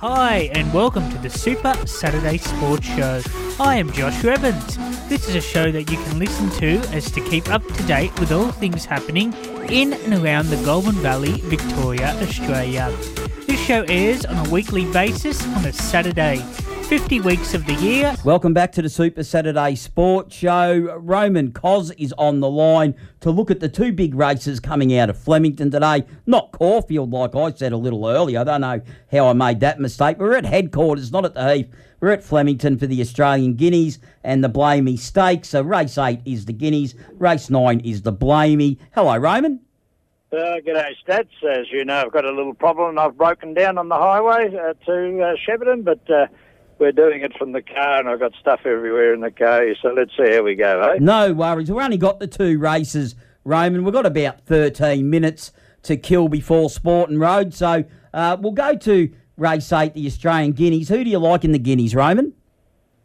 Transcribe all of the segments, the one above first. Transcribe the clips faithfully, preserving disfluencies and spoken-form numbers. Hi and welcome to the Super Saturday Sports Show. I am Josh Evans. This is a show that you can listen to as to keep up to date with all things happening in and around the Goulburn Valley, Victoria, Australia. This show airs on a weekly basis on a Saturday, fifty weeks of the year. Welcome back to the Super Saturday Sports Show. Roman Koz is on the line to look at the two big races coming out of Flemington today. Not Caulfield, like I said a little earlier. I don't know how I made that mistake. We're at headquarters, not at the Heath. We're at Flemington for the Australian Guineas and the Blamey Stakes. So race eight is the Guineas, race nine is the Blamey. Hello, Roman. Uh, g'day, Stats. As you know, I've got a little problem. I've broken down on the highway uh, to uh, Shepparton, but... Uh, We're doing it from the car, and I've got stuff everywhere in the car, so let's see how we go, eh? No worries. We've only got the two races, Roman. We've got about thirteen minutes to kill before Sport and Road, so uh, we'll go to race eight, the Australian Guineas. Who do you like in the Guineas, Roman?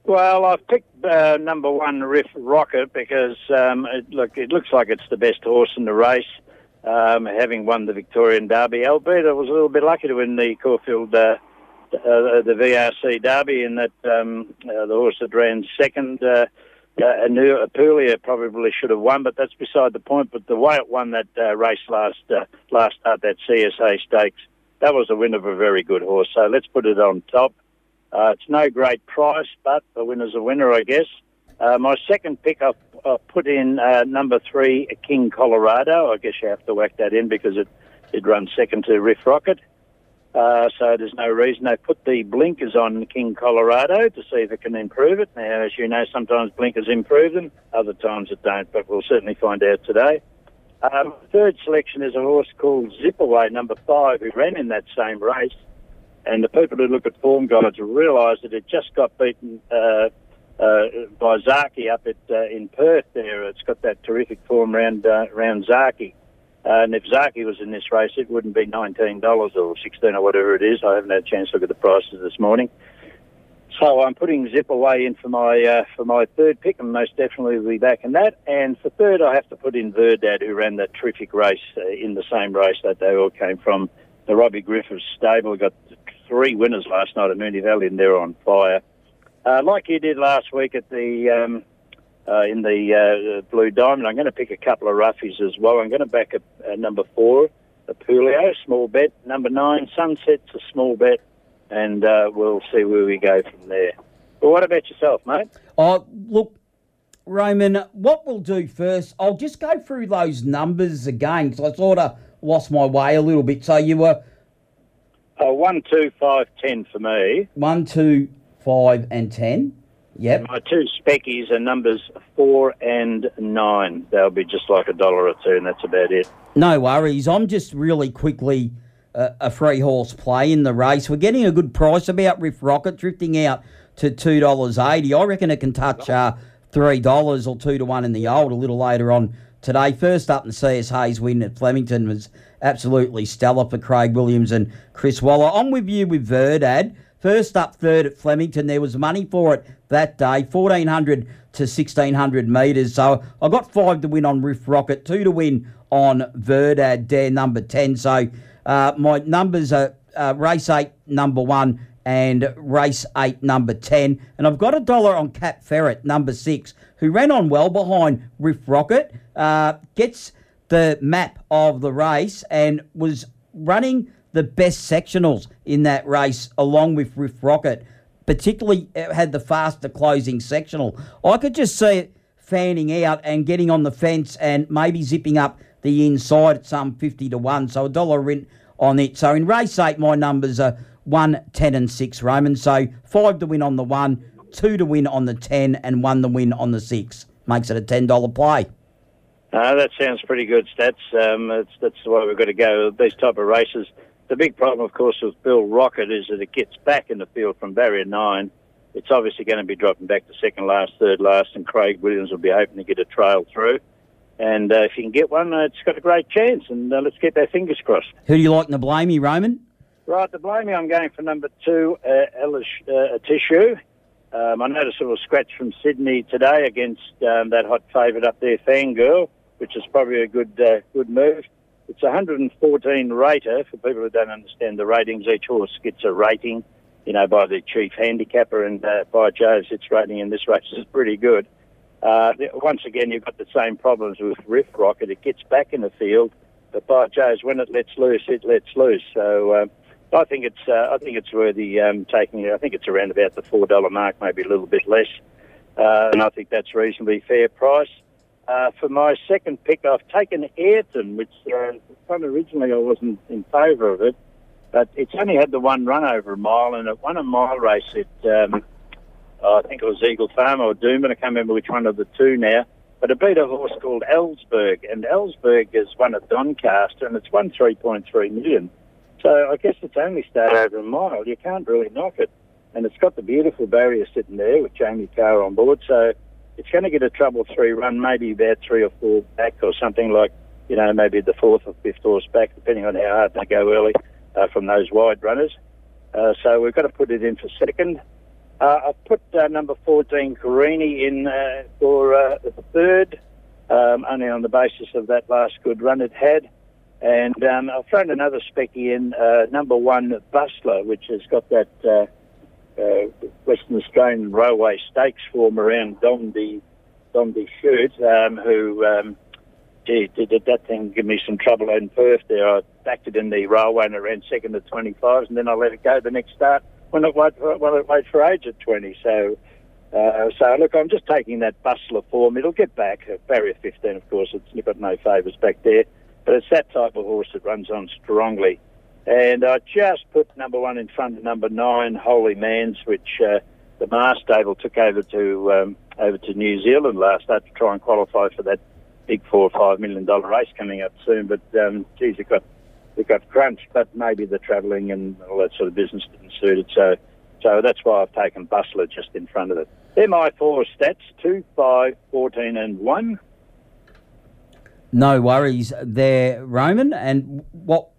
Well, I've picked uh, number one, Riff Rocket, because um, it, look, it looks like it's the best horse in the race, um, having won the Victorian Derby. Albeit I was a little bit lucky to win the Caulfield uh Uh, the V R C Derby, in that um, uh, the horse that ran second, uh, uh, Apulia, probably should have won, but that's beside the point. But the way it won that uh, race last uh, last start, that C S Hayes Stakes, that was the win of a very good horse. So let's put it on top. Uh, it's no great price, but the winner's a winner, I guess. Uh, my second pick, I've, I've put in uh, number three, King Colorado. I guess you have to whack that in because it, it runs second to Riff Rocket. Uh, so there's no reason. They put the blinkers on King Colorado to see if it can improve it. Now, as you know, sometimes blinkers improve them, other times it don't, but we'll certainly find out today. Um, third selection is a horse called Zip Away, number five, who ran in that same race. And the people who look at form guides realise that it just got beaten uh, uh, by Zaki up at uh, in Perth there. It's got that terrific form round, uh, round Zaki. Uh, and if Zaki was in this race, it wouldn't be nineteen dollars or sixteen dollars or whatever it is. I haven't had a chance to look at the prices this morning. So I'm putting Zip Away in for my uh, for my third pick, and most definitely will be back in that. And for third, I have to put in Verdad, who ran that terrific race uh, in the same race that they all came from. The Robbie Griffiths stable. We got three winners last night at Moonee Valley, and they're on fire. Uh, like you did last week at the... Um, Uh, in the uh, Blue Diamond, I'm going to pick a couple of roughies as well. I'm going to back a, a number four, Apulia, small bet. Number nine, Sunset's a small bet, and uh, we'll see where we go from there. But what about yourself, mate? Oh, look, Roman, what we'll do first, I'll just go through those numbers again because I sort of lost my way a little bit. So you were... Oh, one, two, five, ten for me. One, two, five, and ten. Yep. My two speckies are numbers four and nine. They'll be just like a dollar or two, and that's about it. No worries. I'm just really quickly uh, a free horse play in the race. We're getting a good price about Riff Rocket, drifting out to two dollars eighty. I reckon it can touch uh, three dollars or two to one in the old a little later on today. First up, the C S Hayes win at Flemington was absolutely stellar for Craig Williams and Chris Waller. I'm with you with Verdad. First up, third at Flemington. There was money for it that day, fourteen hundred to sixteen hundred metres. So I got five to win on Riff Rocket, two to win on Verdad, Dare number ten. So uh, my numbers are uh, race eight, number one, and race eight, number ten. And I've got a dollar on Cap Ferret, number six, who ran on well behind Riff Rocket, uh, gets the map of the race and was running the best sectionals in that race, along with Riff Rocket, particularly had the faster closing sectional. I could just see it fanning out and getting on the fence and maybe zipping up the inside at some fifty to one, so a dollar in on it. So in race eight, my numbers are one, ten and six, Roman. So five to win on the one, two to win on the ten, and one to win on the six. Makes it a ten dollars play. Uh, that sounds pretty good, Stats. Um, that's, that's the way we've got to go with these type of races. The big problem, of course, with Bill Rocket is that it gets back in the field from barrier nine. It's obviously going to be dropping back to second last, third last, and Craig Williams will be hoping to get a trail through. And uh, if you can get one, uh, it's got a great chance, and uh, let's keep our fingers crossed. Who do you like in the Blamey, Roman? Right, the Blamey, I'm going for number two, uh, Atishu. Um, I noticed a little scratch from Sydney today against um, that hot favourite up there, Fangirl, which is probably a good, uh, good move. It's a one hundred fourteen rater. For people who don't understand the ratings, each horse gets a rating. you know, by the chief handicapper, and uh, by Joe's, its rating in this race is pretty good. Uh, once again, you've got the same problems with Riff Rocket. It gets back in the field, but by Joe's, when it lets loose, it lets loose. So um, I think it's uh, I think it's worthy um, taking. I think it's around about the four dollar mark, maybe a little bit less, uh, and I think that's reasonably fair price. Uh, for my second pick, I've taken Ayrton, which uh, kind of originally I wasn't in favour of it, but it's only had the one run over a mile, and it won a mile race at, um, I think it was Eagle Farm or Doom, and I can't remember which one of the two now, but it beat a horse called Ellsberg, and Ellsberg is one at Doncaster, and it's won three point three million. So I guess it's only started over a mile. You can't really knock it. And it's got the beautiful barrier sitting there with Jamie Carr on board, so it's going to get a trouble three run, maybe about three or four back or something like, you know, maybe the fourth or fifth horse back, depending on how hard they go early uh, from those wide runners. Uh, so we've got to put it in for second. Uh, I've put uh, number fourteen, Carini, in uh, for uh, third, um, only on the basis of that last good run it had. And um, I've thrown another specky in, uh, number one, Bustler, which has got that... Uh, Uh, Western Australian Railway Stakes form around Domby Domby Shoot, um, who um, gee, did, did that thing give me some trouble in Perth there. I backed it in the railway and it ran second at twenty-five, and then I let it go the next start when it waited for, when it waited for age at twenty. So, uh, so look, I'm just taking that Bustler form. It'll get back. Barrier fifteen, of course, it's, you've got no favours back there, but it's that type of horse that runs on strongly. And I just put number one in front of number nine, Holy Mans, which uh, the Mars stable took over to um, over to New Zealand last night to try and qualify for that big four or five million dollar race coming up soon. But um, geez, it got it got crunched. But maybe the travelling and all that sort of business didn't suit it. So so that's why I've taken Bustler just in front of it. They're my four stats: two, five, fourteen, and one. No worries there, Roman. And what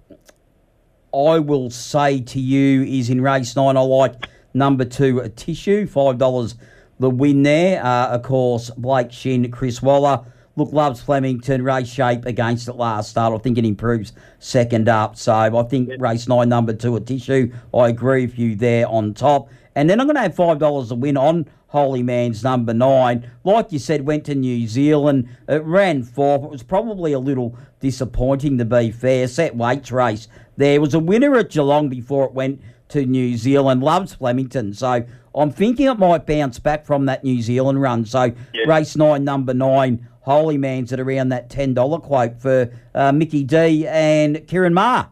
I will say to you is in race nine, I like number two, Atishu, five dollars the win there. Uh, of course, Blake Shin, Chris Waller. Look, loves Flemington, race shape against it last start. I think it improves second up. So I think race nine, number two, Atishu. I agree with you there on top. And then I'm going to have five dollars the win on Holy Man's number nine. Like you said, went to New Zealand. It ran fourth. It was probably a little disappointing, to be fair. Set weights race. There was a winner at Geelong before it went to New Zealand. Loves Flemington. So I'm thinking it might bounce back from that New Zealand run. So yeah. Race nine, number nine, Holy Man's at around that ten dollar quote for uh, Mickey D and Kieran Maher.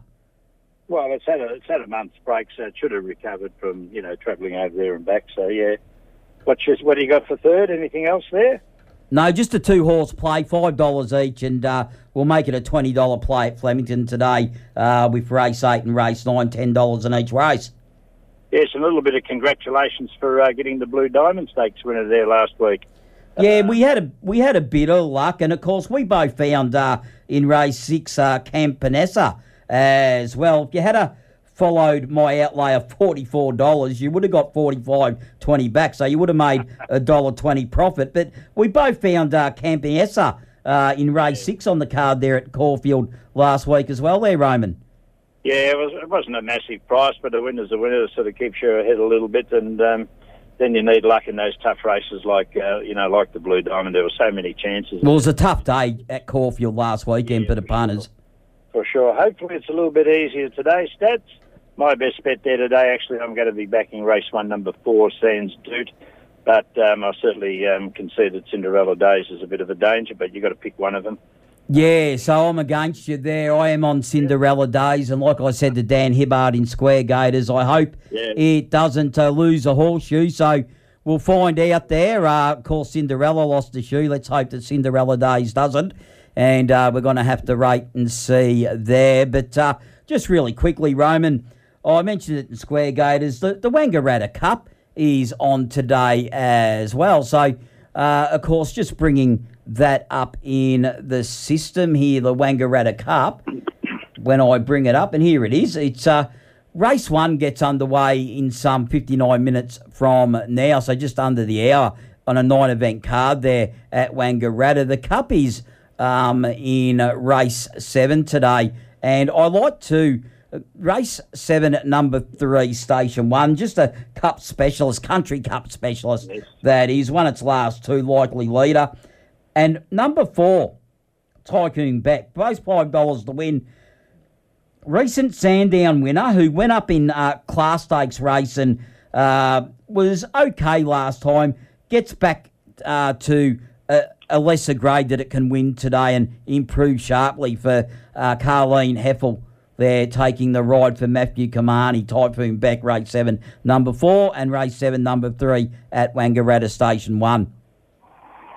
Well, it's had, a, it's had a month's break, so it should have recovered from, you know, travelling over there and back. So, yeah. What's your, what do you got for third? Anything else there? No, just a two-horse play, five dollars each, and uh, we'll make it a twenty dollar play at Flemington today uh, with race eight and race nine, ten dollars in each race. Yes, and a little bit of congratulations for uh, getting the Blue Diamond Stakes winner there last week. Yeah, we had a we had a bit of luck, and, of course, we both found uh, in race six uh, Campanessa as well. If you had a... followed my outlay of forty-four dollars, you would have got forty-five twenty back, so you would have made a one dollar twenty profit. But we both found uh, Campanessa uh, in race six on the card there at Caulfield last week as well there, Roman. Yeah, it, was, it wasn't a massive price, but a winner's a winner. It sort of keeps your head a little bit, and um, then you need luck in those tough races like, uh, you know, like the Blue Diamond. There were so many chances. Well, it was a tough day at Caulfield last weekend, yeah, for the punters. For sure. Hopefully it's a little bit easier today, Stats. My best bet there today, actually, I'm going to be backing race one, number four, Sans Doot. But um, I certainly um, concede that Cinderella Days is a bit of a danger, but you've got to pick one of them. Yeah, so I'm against you there. I am on Cinderella Days, and like I said to Dan Hibbard in Square Gators, I hope yeah. it doesn't uh, lose a horseshoe. So we'll find out there. Uh, of course, Cinderella lost a shoe. Let's hope that Cinderella Days doesn't. And uh, we're going to have to rate and see there. But uh, just really quickly, Roman... Oh, I mentioned it in Square Gators. The, the Wangaratta Cup is on today as well. So, uh, of course, just bringing that up in the system here, the Wangaratta Cup, when I bring it up, and here it is. It's uh, race one gets underway in some fifty-nine minutes from now, so just under the hour on a nine-event card there at Wangaratta. The Cup is um, in race seven today, and I like to... Race seven, number three, station one, just a cup specialist, country cup specialist, yes. That is. Won its last two, likely leader. And number four, Tycoon Beck, both five dollars to win. Recent Sandown winner who went up in uh, class stakes race and uh, was okay last time, gets back uh, to a, a lesser grade that it can win today and improve sharply for uh, Carleen Heffel. They're taking the ride for Matthew Kamani, Typhoon Beck, race seven, number four, and race seven, number three at Wangaratta Station one.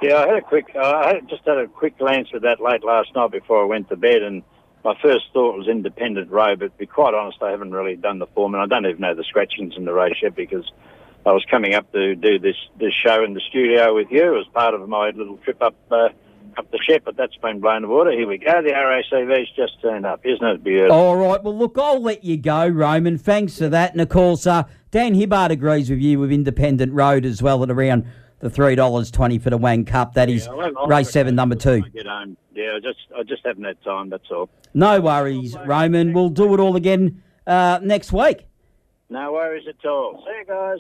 Yeah, I had a quick, uh, I just had a quick glance at that late last night before I went to bed, and my first thought was Independent Road, but to be quite honest, I haven't really done the form, and I don't even know the scratchings in the race yet because I was coming up to do this, this show in the studio with you as part of my little trip up uh, up the ship, but that's been blown to water. Here we go. The R A C V's just turned up. Isn't it beautiful? All right. Well, look, I'll let you go, Roman. Thanks for that. And, of course, uh, Dan Hibbard agrees with you with Independent Road as well at around the three dollars twenty for the Wang Cup. That yeah, is well, race seven, number two. I get home. Yeah, I just, I just haven't had time, that's all. No worries, Roman. We'll do it all again uh, next week. No worries at all. See you guys.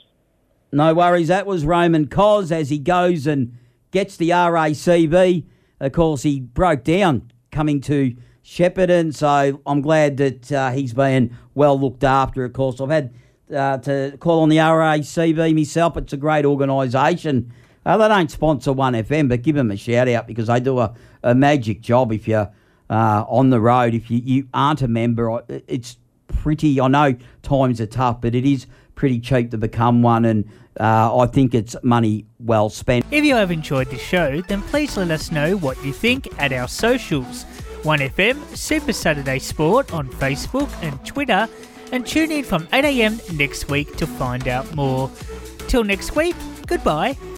No worries. That was Roman Koz as he goes and gets the R A C V. Of course, he broke down coming to Shepparton, so I'm glad that uh, he's been well looked after, of course. I've had uh, to call on the R A C V myself. It's a great organisation. Uh, they don't sponsor one F M, but give them a shout-out because they do a, a magic job if you're uh, on the road. If you, you aren't a member, it's pretty – I know times are tough, but it is pretty cheap to become one, and uh, I think it's money well spent. If you have enjoyed this show, then please let us know what you think at our socials. one F M, Super Saturday Sport on Facebook and Twitter, and tune in from eight a m next week to find out more. Till next week, goodbye.